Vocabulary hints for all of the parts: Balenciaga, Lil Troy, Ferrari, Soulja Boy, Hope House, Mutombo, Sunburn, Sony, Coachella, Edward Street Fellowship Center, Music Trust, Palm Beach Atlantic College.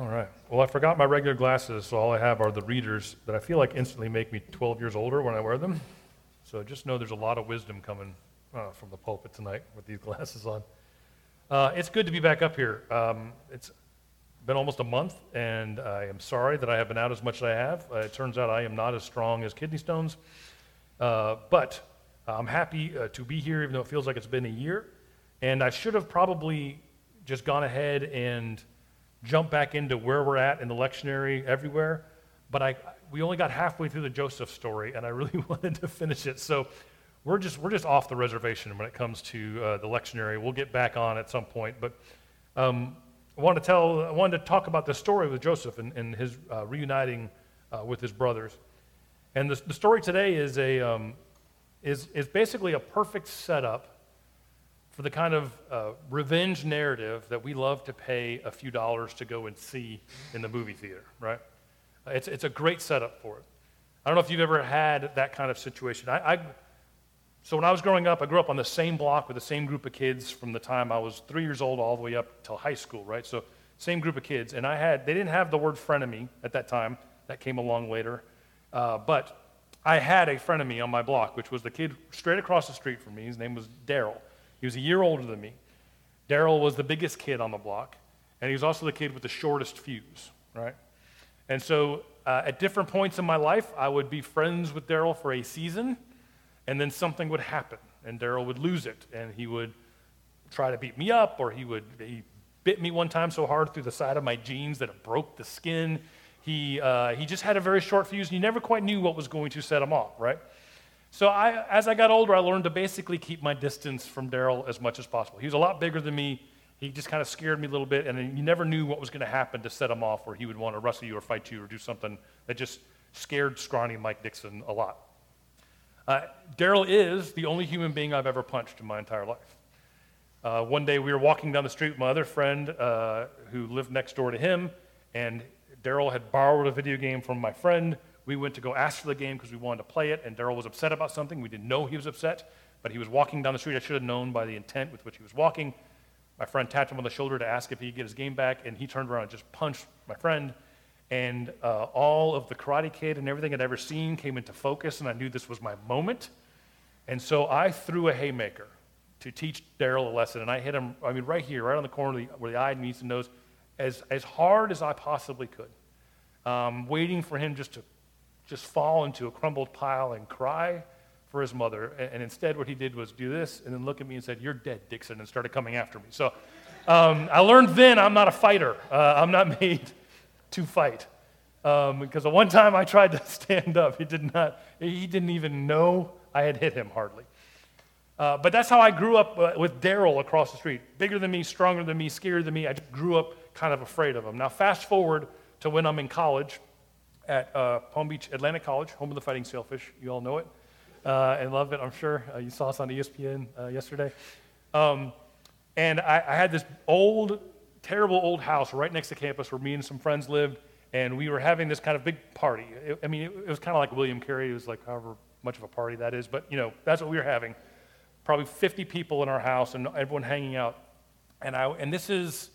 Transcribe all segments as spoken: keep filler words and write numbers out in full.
All right. Well, I forgot my regular glasses, so all I have are the readers that I feel like instantly make me twelve years older when I wear them. So just know there's a lot of wisdom coming uh, from the pulpit tonight with these glasses on. Uh, it's good to be back up here. Um, it's been almost a month, and I am sorry that I have been out as much as I have. Uh, it turns out I am not as strong as kidney stones. Uh, but I'm happy uh, to be here, even though it feels like it's been a year. And I should have probably just gone ahead and jumped back into where we're at in the lectionary everywhere. But I we only got halfway through the Joseph story, and I really wanted to finish it. So we're just we're just off the reservation when it comes to uh, the lectionary. We'll get back on at some point. But um, I wanted to tell I wanted to talk about the story with Joseph and, and his uh, reuniting uh, with his brothers. And the, the story today is a um, is is basically a perfect setup for the kind of uh, revenge narrative that we love to pay a few dollars to go and see in the movie theater, right? It's it's a great setup for it. I don't know if you've ever had that kind of situation. I, I so when I was growing up, I grew up on the same block with the same group of kids from the time I was three years old all the way up till high school, right? So same group of kids, and I had they didn't have the word frenemy at that time. That came along later. Uh, but I had a frenemy on my block, which was the kid straight across the street from me. His name was Daryl. He was a year older than me. Daryl was the biggest kid on the block, and he was also the kid with the shortest fuse, right? And so uh, at different points in my life, I would be friends with Daryl for a season, and then something would happen, and Daryl would lose it, and he would try to beat me up, or he would he bit me one time so hard through the side of my jeans that it broke the skin. He uh, he just had a very short fuse, and you never quite knew what was going to set him off, right? So I, as I got older, I learned to basically keep my distance from Daryl as much as possible. He was a lot bigger than me. He just kind of scared me a little bit, and you never knew what was going to happen to set him off, or he would want to wrestle you or fight you or do something that just scared scrawny Mike Dixon a lot. Uh, Daryl is the only human being I've ever punched in my entire life. Uh, one day we were walking down the street with my other friend uh, who lived next door to him, and Daryl had borrowed a video game from my friend. We went to go ask for the game because we wanted to play it, and Daryl was upset about something. We didn't know he was upset, but he was walking down the street. I should have known by the intent with which he was walking. My friend tapped him on the shoulder to ask if he could get his game back, and he turned around and just punched my friend. And uh, all of the Karate Kid and everything I'd ever seen came into focus, and I knew this was my moment. And so I threw a haymaker to teach Daryl a lesson, and I hit him, I mean, right here, right on the corner of the, where the eye meets the nose, as, as hard as I possibly could, um, waiting for him just to just fall into a crumbled pile and cry for his mother. And instead what he did was do this and then look at me and said, "You're dead, Dixon," and started coming after me. So um, I learned then I'm not a fighter. Uh, I'm not made to fight. Um, because the one time I tried to stand up, he did not, he didn't even know I had hit him hardly. Uh, but that's how I grew up uh, with Daryl across the street. Bigger than me, stronger than me, scarier than me. I just grew up kind of afraid of him. Now fast forward to when I'm in college, at uh, Palm Beach Atlantic College, home of the fighting sailfish. You all know it uh, and love it, I'm sure. Uh, you saw us on E S P N uh, yesterday. Um, and I, I had this old, terrible old house right next to campus where me and some friends lived, and we were having this kind of big party. It, I mean, it, it was kind of like William Carey. It was like however much of a party that is, but, you know, that's what we were having. Probably fifty people in our house and everyone hanging out. And I and this is...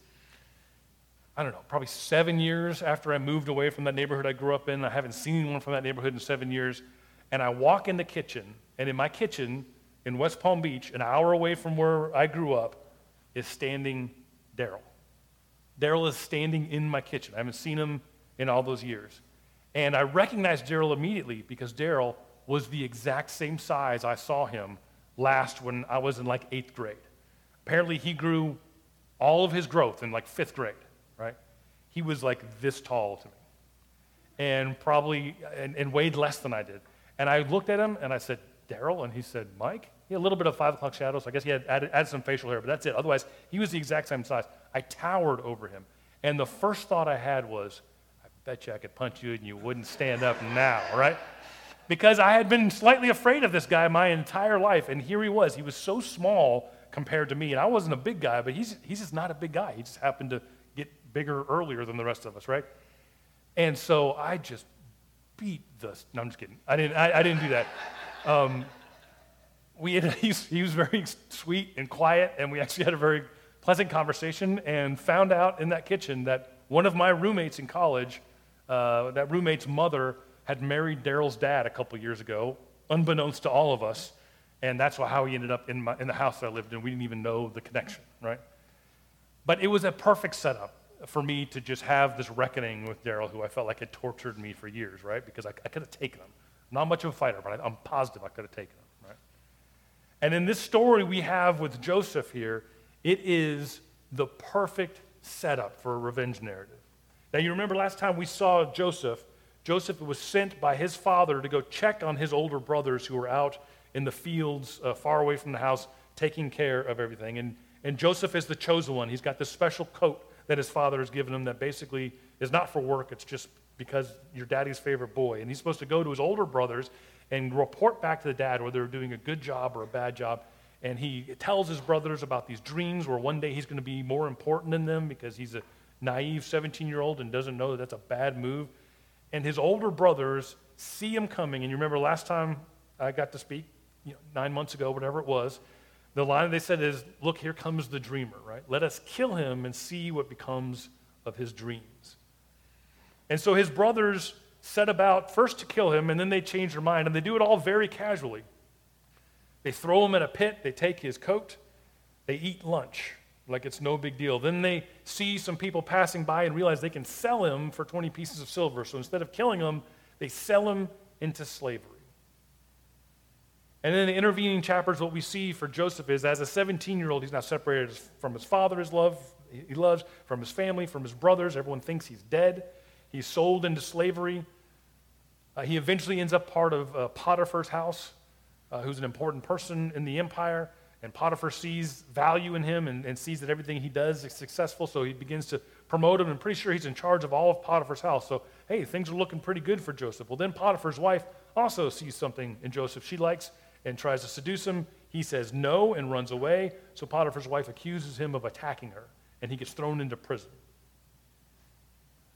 I don't know, probably seven years after I moved away from that neighborhood I grew up in. I haven't seen anyone from that neighborhood in seven years. And I walk in the kitchen, and in my kitchen in West Palm Beach, an hour away from where I grew up, is standing Daryl. Daryl is standing in my kitchen. I haven't seen him in all those years. And I recognized Daryl immediately because Daryl was the exact same size I saw him last when I was in like eighth grade. Apparently he grew all of his growth in like fifth grade. Right? He was like this tall to me and probably, and, and weighed less than I did. And I looked at him and I said, "Daryl?" And he said, "Mike?" He had a little bit of five o'clock shadows. I guess he had added, added some facial hair, but that's it. Otherwise, he was the exact same size. I towered over him. And the first thought I had was, I bet you I could punch you and you wouldn't stand up now, right? Because I had been slightly afraid of this guy my entire life. And here he was. He was so small compared to me. And I wasn't a big guy, but he's he's just not a big guy. He just happened to bigger earlier than the rest of us, right? And so I just beat the. No, I'm just kidding. I didn't. I, I didn't do that. Um, we had, he, he was very sweet and quiet, and we actually had a very pleasant conversation. And found out in that kitchen that One of my roommates in college, uh, that roommate's mother had married Daryl's dad a couple years ago, unbeknownst to all of us, and that's how he ended up in, my, in the house that I lived in. We didn't even know the connection, right? But it was a perfect setup for me to just have this reckoning with Daryl, who I felt like had tortured me for years, right? Because I, I could have taken him. Not much of a fighter, but I, I'm positive I could have taken him, right? And in this story we have with Joseph here, it is the perfect setup for a revenge narrative. Now, you remember last time we saw Joseph. Joseph was sent by his father to go check on his older brothers who were out in the fields uh, far away from the house taking care of everything. And, and Joseph is the chosen one. He's got this special coat that his father has given him that basically is not for work. It's just because you're daddy's favorite boy. And he's supposed to go to his older brothers and report back to the dad whether they're doing a good job or a bad job. And he tells his brothers about these dreams where one day he's going to be more important than them because he's a naive seventeen-year-old and doesn't know that that's a bad move. And his older brothers see him coming. And you remember last time I got to speak, you know, nine months ago, whatever it was, the line they said is, look, here comes the dreamer, right? Let us kill him and see what becomes of his dreams. And so his brothers set about first to kill him, and then they change their mind, and they do it all very casually. They throw him in a pit, they take his coat, they eat lunch like it's no big deal. Then they see some people passing by and realize they can sell him for twenty pieces of silver. So instead of killing him, they sell him into slavery. And in the intervening chapters, what we see for Joseph is, as a seventeen-year-old, he's now separated from his father, his love, he loves, from his family, from his brothers. Everyone thinks he's dead. He's sold into slavery. Uh, he eventually ends up part of uh, Potiphar's house, uh, who's an important person in the empire. And Potiphar sees value in him and, and sees that everything he does is successful, so he begins to promote him. And pretty sure he's in charge of all of Potiphar's house. So, hey, things are looking pretty good for Joseph. Well, then Potiphar's wife also sees something in Joseph she likes and tries to seduce him. He says no and runs away. So Potiphar's wife accuses him of attacking her, and he gets thrown into prison.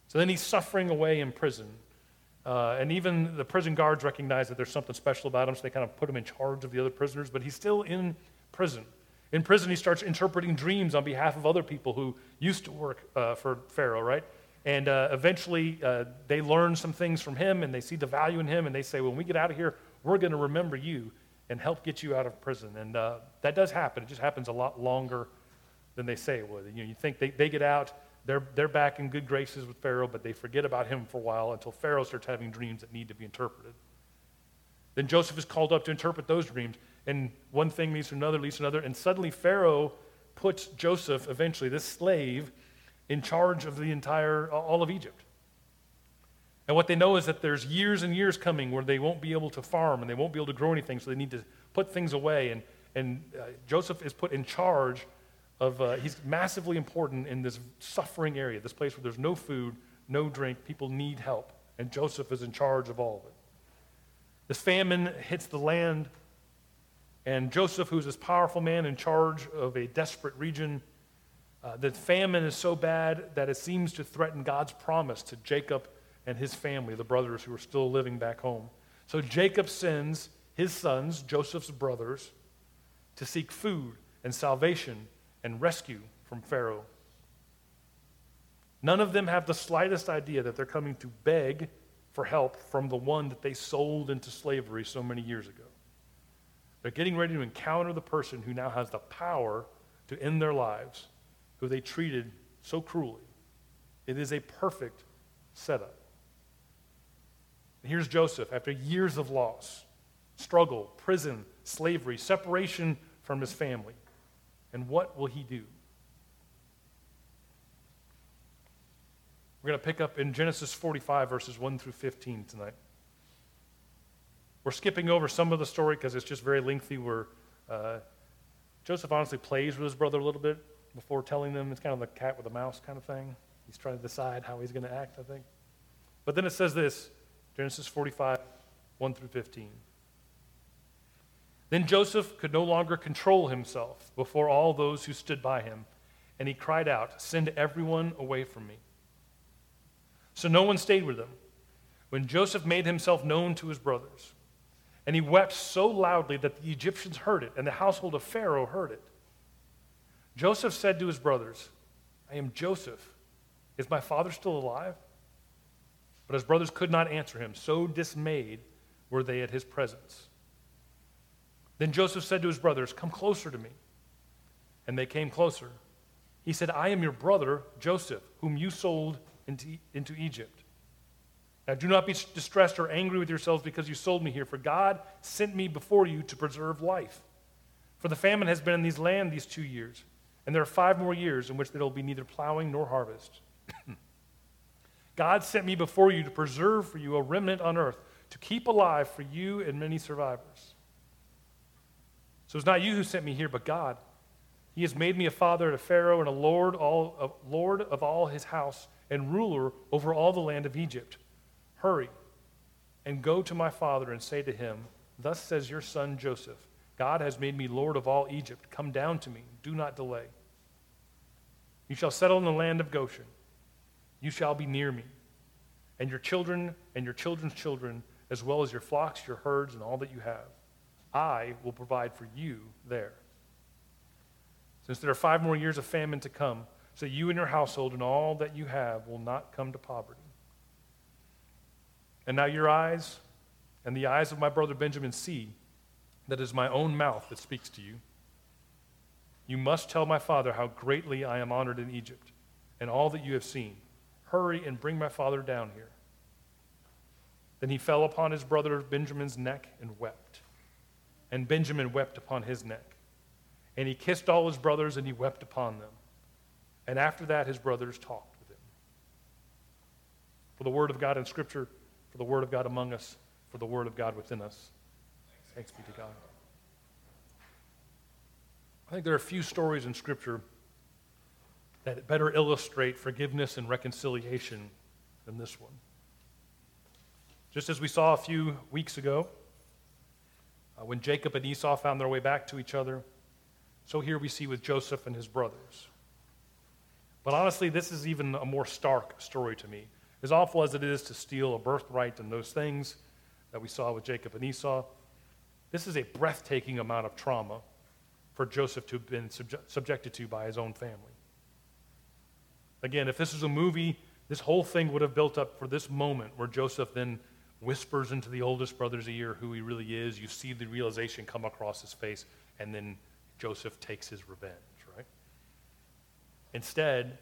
So then he's suffering away in prison. Uh, and even the prison guards recognize that there's something special about him, so they kind of put him in charge of the other prisoners, but he's still in prison. In prison, he starts interpreting dreams on behalf of other people who used to work uh, for Pharaoh, right? And uh, eventually, uh, they learn some things from him, and they see the value in him, and they say, when we get out of here, we're going to remember you and help get you out of prison. And uh, that does happen. It just happens a lot longer than they say it would. You know, you think they, they get out, they're they're back in good graces with Pharaoh, but they forget about him for a while until Pharaoh starts having dreams that need to be interpreted. Then Joseph is called up to interpret those dreams, and one thing leads to another, leads to another, and suddenly Pharaoh puts Joseph, eventually, this slave, in charge of the entire, all of Egypt. And what they know is that there's years and years coming where they won't be able to farm and they won't be able to grow anything, so they need to put things away. And, and uh, Joseph is put in charge of, uh, he's massively important in this suffering area, this place where there's no food, no drink, people need help. And Joseph is in charge of all of it. This famine hits the land, and Joseph, who's this powerful man in charge of a desperate region, uh, the famine is so bad that it seems to threaten God's promise to Jacob and his family, the brothers who are still living back home. So Jacob sends his sons, Joseph's brothers, to seek food and salvation and rescue from Pharaoh. None of them have the slightest idea that they're coming to beg for help from the one that they sold into slavery so many years ago. They're getting ready to encounter the person who now has the power to end their lives, who they treated so cruelly. It is a perfect setup. Here's Joseph after years of loss, struggle, prison, slavery, separation from his family. And what will he do? We're going to pick up in Genesis forty-five, verses one through fifteen tonight. We're skipping over some of the story because it's just very lengthy. Where uh, Joseph honestly plays with his brother a little bit before telling them. It's kind of the cat with the mouse kind of thing. He's trying to decide how he's going to act, I think. But then it says this, Genesis forty-five, one through fifteen. Then Joseph could no longer control himself before all those who stood by him, and he cried out, "Send everyone away from me." So no one stayed with him when Joseph made himself known to his brothers. And he wept so loudly that the Egyptians heard it, and the household of Pharaoh heard it. Joseph said to his brothers, "I am Joseph. Is my father still alive? But his brothers could not answer him, so dismayed were they at his presence. Then Joseph said to his brothers, come closer to me. And they came closer. He said, I am your brother, Joseph, whom you sold into, into Egypt. Now do not be distressed or angry with yourselves because you sold me here, for God sent me before you to preserve life. For the famine has been in these land these two years, and there are five more years in which there will be neither plowing nor harvest. God sent me before you to preserve for you a remnant on earth, to keep alive for you and many survivors. So it's not you who sent me here, but God. He has made me a father to Pharaoh and a lord, all, a lord of all his house and ruler over all the land of Egypt. Hurry and go to my father and say to him, thus says your son Joseph, God has made me lord of all Egypt. Come down to me. Do not delay. You shall settle in the land of Goshen. You shall be near me, and your children and your children's children, as well as your flocks, your herds, and all that you have. I will provide for you there. Since there are five more years of famine to come, so you and your household and all that you have will not come to poverty. And now your eyes and the eyes of my brother Benjamin see that it is my own mouth that speaks to you. You must tell my father how greatly I am honored in Egypt and all that you have seen. Hurry and bring my father down here. Then he fell upon his brother Benjamin's neck and wept. And Benjamin wept upon his neck. And he kissed all his brothers and he wept upon them. And after that his brothers talked with him. For the word of God in Scripture, for the word of God among us, for the word of God within us. Thanks be to God. I think there are a few stories in Scripture that better illustrate forgiveness and reconciliation than this one. Just as we saw a few weeks ago, uh, when Jacob and Esau found their way back to each other, so here we see with Joseph and his brothers. But honestly, this is even a more stark story to me. As awful as it is to steal a birthright and those things that we saw with Jacob and Esau, this is a breathtaking amount of trauma for Joseph to have been subject- subjected to by his own family. Again, if this was a movie, this whole thing would have built up for this moment where Joseph then whispers into the oldest brother's ear who he really is. You see the realization come across his face, and then Joseph takes his revenge, right? Instead,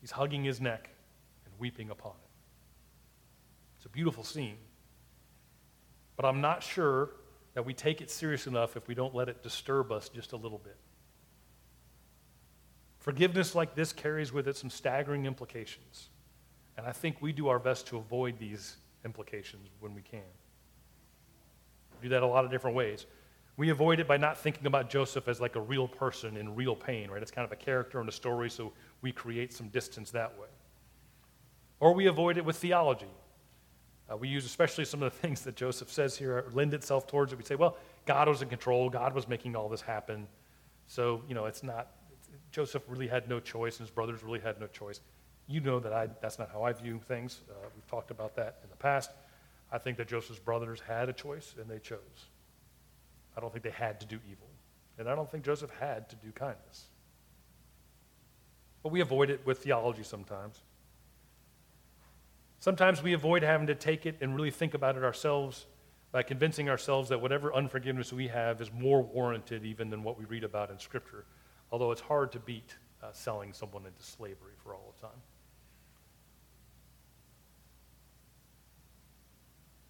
he's hugging his neck and weeping upon it. It's a beautiful scene. But I'm not sure that we take it serious enough if we don't let it disturb us just a little bit. Forgiveness like this carries with it some staggering implications, and I think we do our best to avoid these implications when we can. We do that a lot of different ways. We avoid it by not thinking about Joseph as like a real person in real pain, right? It's kind of a character in a story, so we create some distance that way. Or we avoid it with theology. Uh, we use especially some of the things that Joseph says here lend itself towards it. We say, well, God was in control. God was making all this happen. So, you know, it's not... Joseph really had no choice, and his brothers really had no choice. You know that I, that's not how I view things. Uh, we've talked about that in the past. I think that Joseph's brothers had a choice, and they chose. I don't think they had to do evil. And I don't think Joseph had to do kindness. But we avoid it with theology sometimes. Sometimes we avoid having to take it and really think about it ourselves by convincing ourselves that whatever unforgiveness we have is more warranted even than what we read about in Scripture. Although it's hard to beat uh, selling someone into slavery for all the time.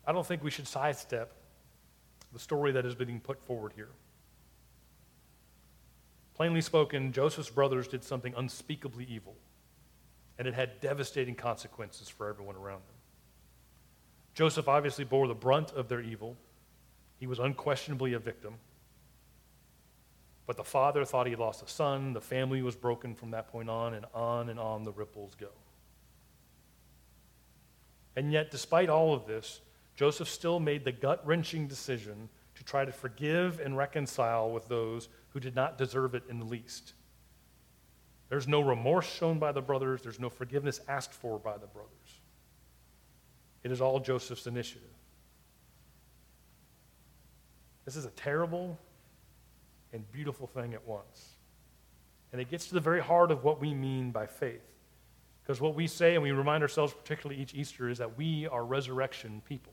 I don't think we should sidestep the story that is being put forward here. Plainly spoken, Joseph's brothers did something unspeakably evil, and it had devastating consequences for everyone around them. Joseph obviously bore the brunt of their evil. He was unquestionably a victim. But the father thought he lost a son. The family was broken from that point on, and on and on the ripples go. And yet, despite all of this, Joseph still made the gut-wrenching decision to try to forgive and reconcile with those who did not deserve it in the least. There's no remorse shown by the brothers. There's no forgiveness asked for by the brothers. It is all Joseph's initiative. This is a terrible and beautiful thing at once. And it gets to the very heart of what we mean by faith. Because what we say and we remind ourselves, particularly each Easter, is that we are resurrection people.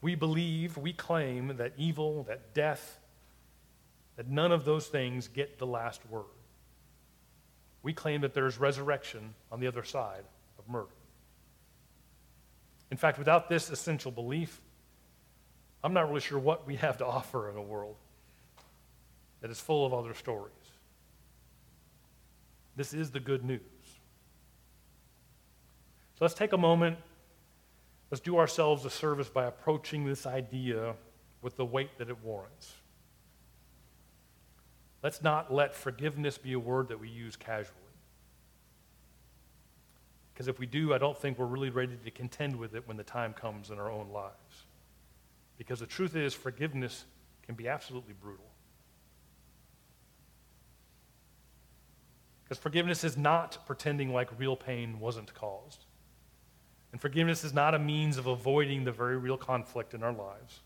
We believe, we claim that evil, that death, that none of those things get the last word. We claim that there's resurrection on the other side of murder. In fact, without this essential belief, I'm not really sure what we have to offer in a world that is full of other stories. This is the good news. So let's take a moment. Let's do ourselves a service by approaching this idea with the weight that it warrants. Let's not let forgiveness be a word that we use casually. Because if we do, I don't think we're really ready to contend with it when the time comes in our own lives. Because the truth is, forgiveness can be absolutely brutal. Because forgiveness is not pretending like real pain wasn't caused. And forgiveness is not a means of avoiding the very real conflict in our lives.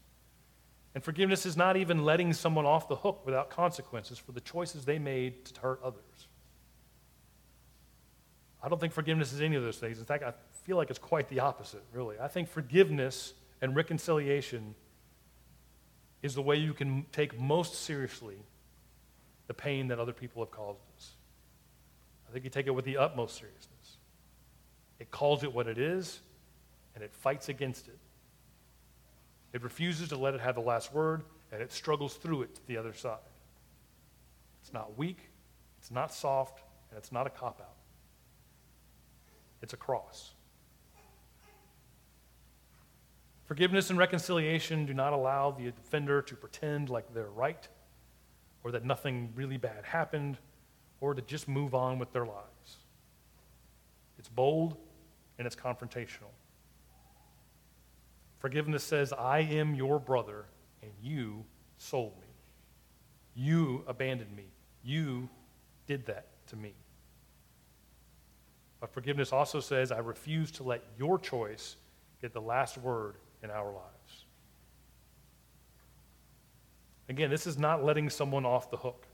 And forgiveness is not even letting someone off the hook without consequences for the choices they made to hurt others. I don't think forgiveness is any of those things. In fact, I feel like it's quite the opposite, really. I think forgiveness and reconciliation is the way you can take most seriously the pain that other people have caused us. I think you take it with the utmost seriousness. It calls it what it is, and it fights against it. It refuses to let it have the last word, and it struggles through it to the other side. It's not weak, it's not soft, and it's not a cop-out. It's a cross. Forgiveness and reconciliation do not allow the offender to pretend like they're right, or that nothing really bad happened, or to just move on with their lives. It's bold, and it's confrontational. Forgiveness says, I am your brother, and you sold me. You abandoned me. You did that to me. But forgiveness also says, I refuse to let your choice get the last word in our lives. Again, this is not letting someone off the hook.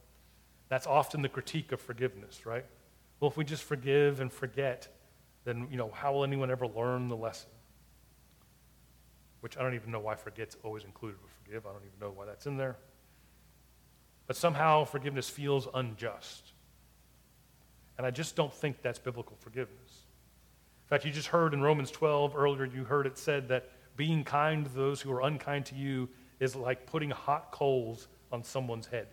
That's often the critique of forgiveness, right? Well, if we just forgive and forget, then, you know, how will anyone ever learn the lesson? Which I don't even know why forget's always included with forgive. I don't even know why that's in there. But somehow forgiveness feels unjust. And I just don't think that's biblical forgiveness. In fact, you just heard in Romans twelve earlier, you heard it said that being kind to those who are unkind to you is like putting hot coals on someone's head.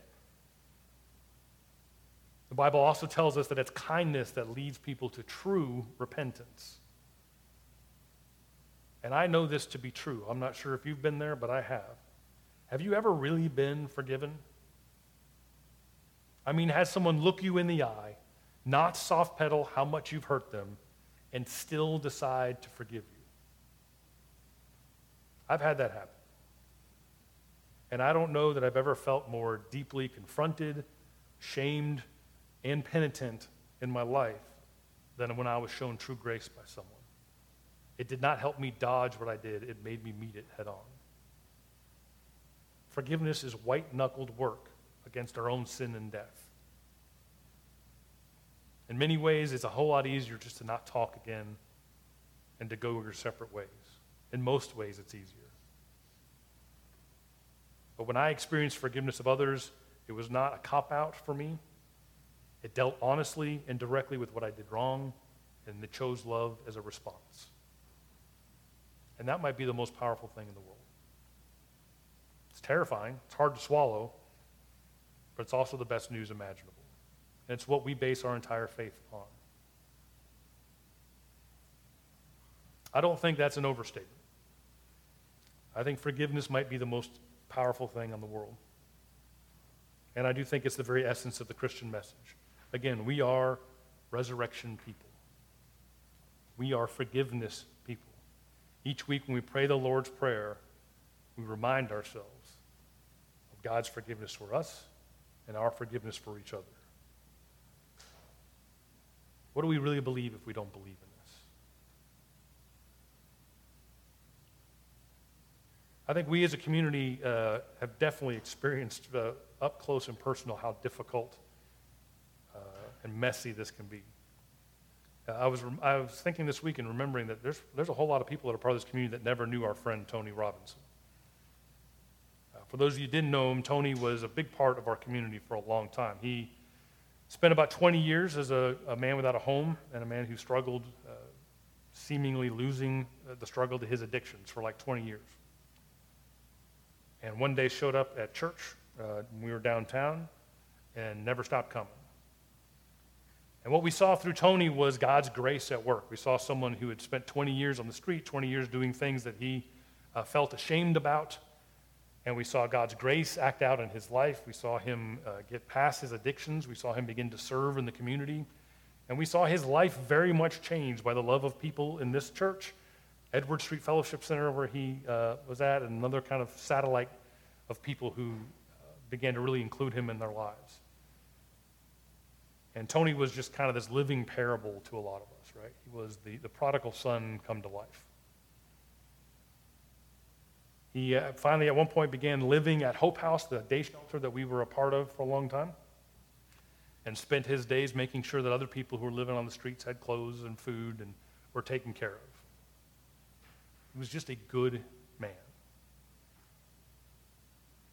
The Bible also tells us that it's kindness that leads people to true repentance. And I know this to be true. I'm not sure if you've been there, but I have. Have you ever really been forgiven? I mean, has someone look you in the eye, not soft pedal how much you've hurt them, and still decide to forgive you? I've had that happen. And I don't know that I've ever felt more deeply confronted, shamed, and penitent in my life than when I was shown true grace by someone. It did not help me dodge what I did. It made me meet it head on. Forgiveness is white-knuckled work against our own sin and death. In many ways, it's a whole lot easier just to not talk again and to go your separate ways. In most ways, it's easier. But when I experienced forgiveness of others, it was not a cop-out for me. It dealt honestly and directly with what I did wrong, and it chose love as a response. And that might be the most powerful thing in the world. It's terrifying, it's hard to swallow, but it's also the best news imaginable. And it's what we base our entire faith on. I don't think that's an overstatement. I think forgiveness might be the most powerful thing in the world. And I do think it's the very essence of the Christian message. Again, we are resurrection people. We are forgiveness people. Each week when we pray the Lord's Prayer, we remind ourselves of God's forgiveness for us and our forgiveness for each other. What do we really believe if we don't believe in this? I think we as a community uh, have definitely experienced uh, up close and personal how difficult uh, and messy this can be. Uh, I was I was thinking this week and remembering that there's there's a whole lot of people that are part of this community that never knew our friend Tony Robinson. Uh, for those of you who didn't know him, Tony was a big part of our community for a long time. He spent about twenty years as a, a man without a home and a man who struggled, uh, seemingly losing the struggle to his addictions for like twenty years. And one day showed up at church. Uh, we were downtown and never stopped coming. And what we saw through Tony was God's grace at work. We saw someone who had spent twenty years on the street, twenty years doing things that he uh, felt ashamed about. And we saw God's grace act out in his life. We saw him uh, get past his addictions. We saw him begin to serve in the community. And we saw his life very much changed by the love of people in this church, Edward Street Fellowship Center, where he uh, was at, and another kind of satellite of people who uh, began to really include him in their lives. And Tony was just kind of this living parable to a lot of us, right? He was the, the prodigal son come to life. He uh, finally, at one point, began living at Hope House, the day shelter that we were a part of for a long time, and spent his days making sure that other people who were living on the streets had clothes and food and were taken care of. He was just a good man.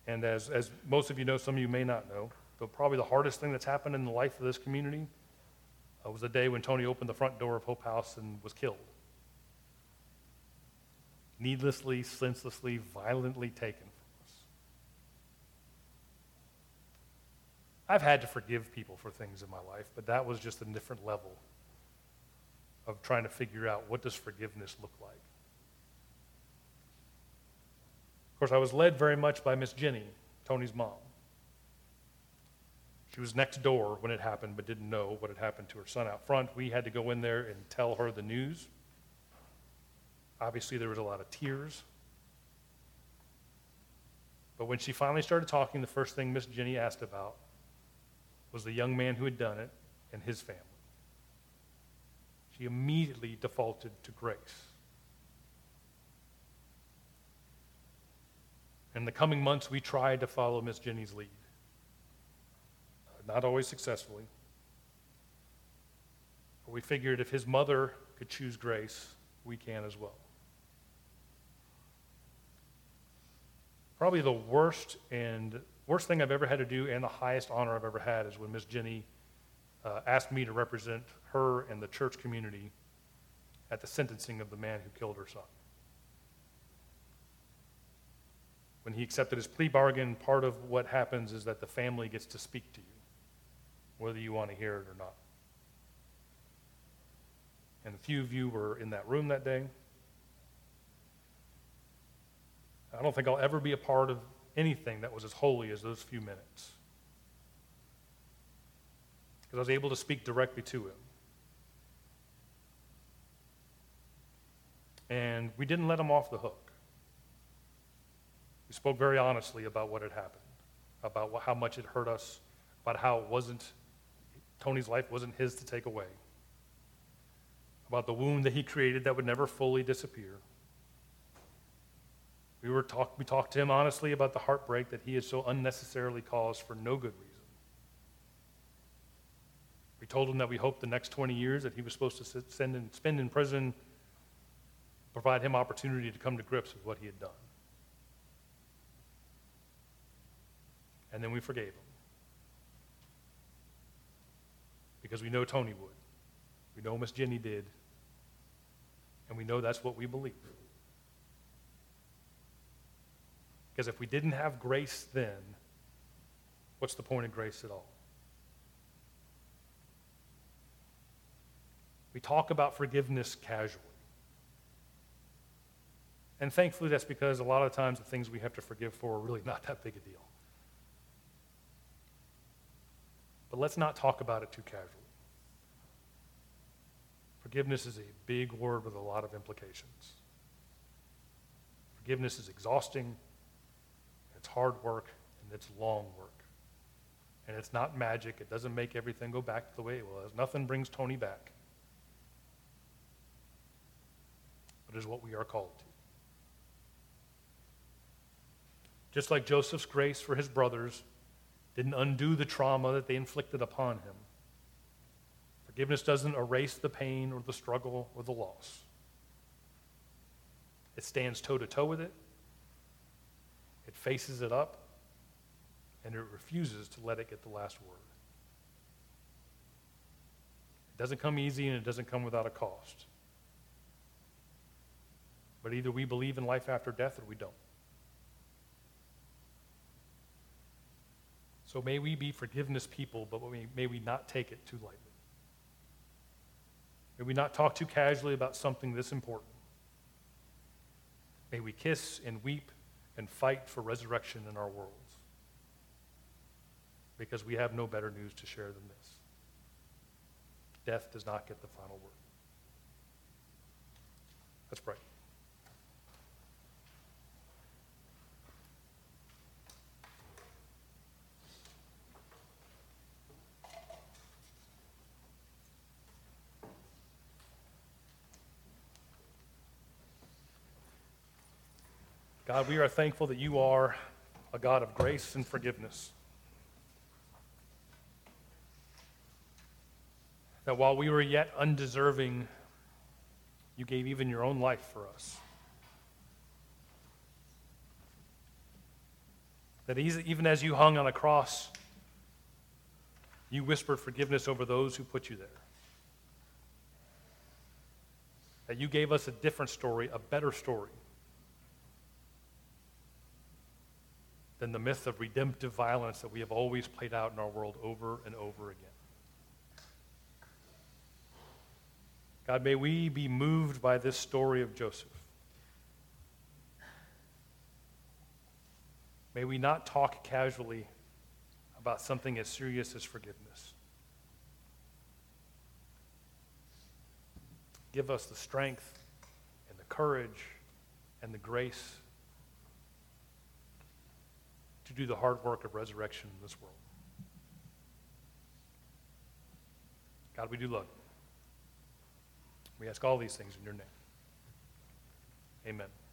And as, as most of you know, some of you may not know, but probably the hardest thing that's happened in the life of this community uh, was the day when Tony opened the front door of Hope House and was killed. Needlessly, senselessly, violently taken from us. I've had to forgive people for things in my life, but that was just a different level of trying to figure out, what does forgiveness look like? Of course, I was led very much by Miss Jenny, Tony's mom. She was next door when it happened, but didn't know what had happened to her son out front. We had to go in there and tell her the news. Obviously, there was a lot of tears. But when she finally started talking, the first thing Miss Jenny asked about was the young man who had done it and his family. She immediately defaulted to grace. In the coming months, we tried to follow Miss Jenny's lead, not always successfully. But we figured if his mother could choose grace, we can as well. Probably the worst and worst thing I've ever had to do, and the highest honor I've ever had, is when Miss Jenny uh, asked me to represent her and the church community at the sentencing of the man who killed her son. When he accepted his plea bargain, part of what happens is that the family gets to speak to you, whether you want to hear it or not. And a few of you were in that room that day. I don't think I'll ever be a part of anything that was as holy as those few minutes, because I was able to speak directly to him. And we didn't let him off the hook. We spoke very honestly about what had happened, about what, how much it hurt us, about how it wasn't, Tony's life wasn't his to take away, about the wound that he created that would never fully disappear. We were talk, we talked to him honestly about the heartbreak that he had so unnecessarily caused for no good reason. We told him that we hoped the next twenty years that he was supposed to sit, send and spend in prison provide him opportunity to come to grips with what he had done. And then we forgave him, because we know Tony would. We know Miss Jenny did. And we know that's what we believe. Because if we didn't have grace then, what's the point of grace at all? We talk about forgiveness casually. And thankfully that's because a lot of times the things we have to forgive for are really not that big a deal. But let's not talk about it too casually. Forgiveness is a big word with a lot of implications. Forgiveness is exhausting, it's hard work, and it's long work. And it's not magic. It doesn't make everything go back to the way it was. Nothing brings Tony back. But it is what we are called to. Just like Joseph's grace for his brothers didn't undo the trauma that they inflicted upon him, Forgiveness doesn't erase the pain or the struggle or the loss. It stands toe-to-toe with it. It faces it up. And it refuses to let it get the last word. It doesn't come easy, and it doesn't come without a cost. But either we believe in life after death or we don't. So may we be forgiveness people, but may we not take it too lightly. May we not talk too casually about something this important. May we kiss and weep and fight for resurrection in our worlds. Because we have no better news to share than this. Death does not get the final word. Let's pray. God, we are thankful that you are a God of grace and forgiveness. That while we were yet undeserving, you gave even your own life for us. That even as you hung on a cross, you whispered forgiveness over those who put you there. That you gave us a different story, a better story, than the myth of redemptive violence that we have always played out in our world over and over again. God, may we be moved by this story of Joseph. May we not talk casually about something as serious as forgiveness. Give us the strength and the courage and the grace to do the hard work of resurrection in this world. God, we do love you. We ask all these things in your name. Amen.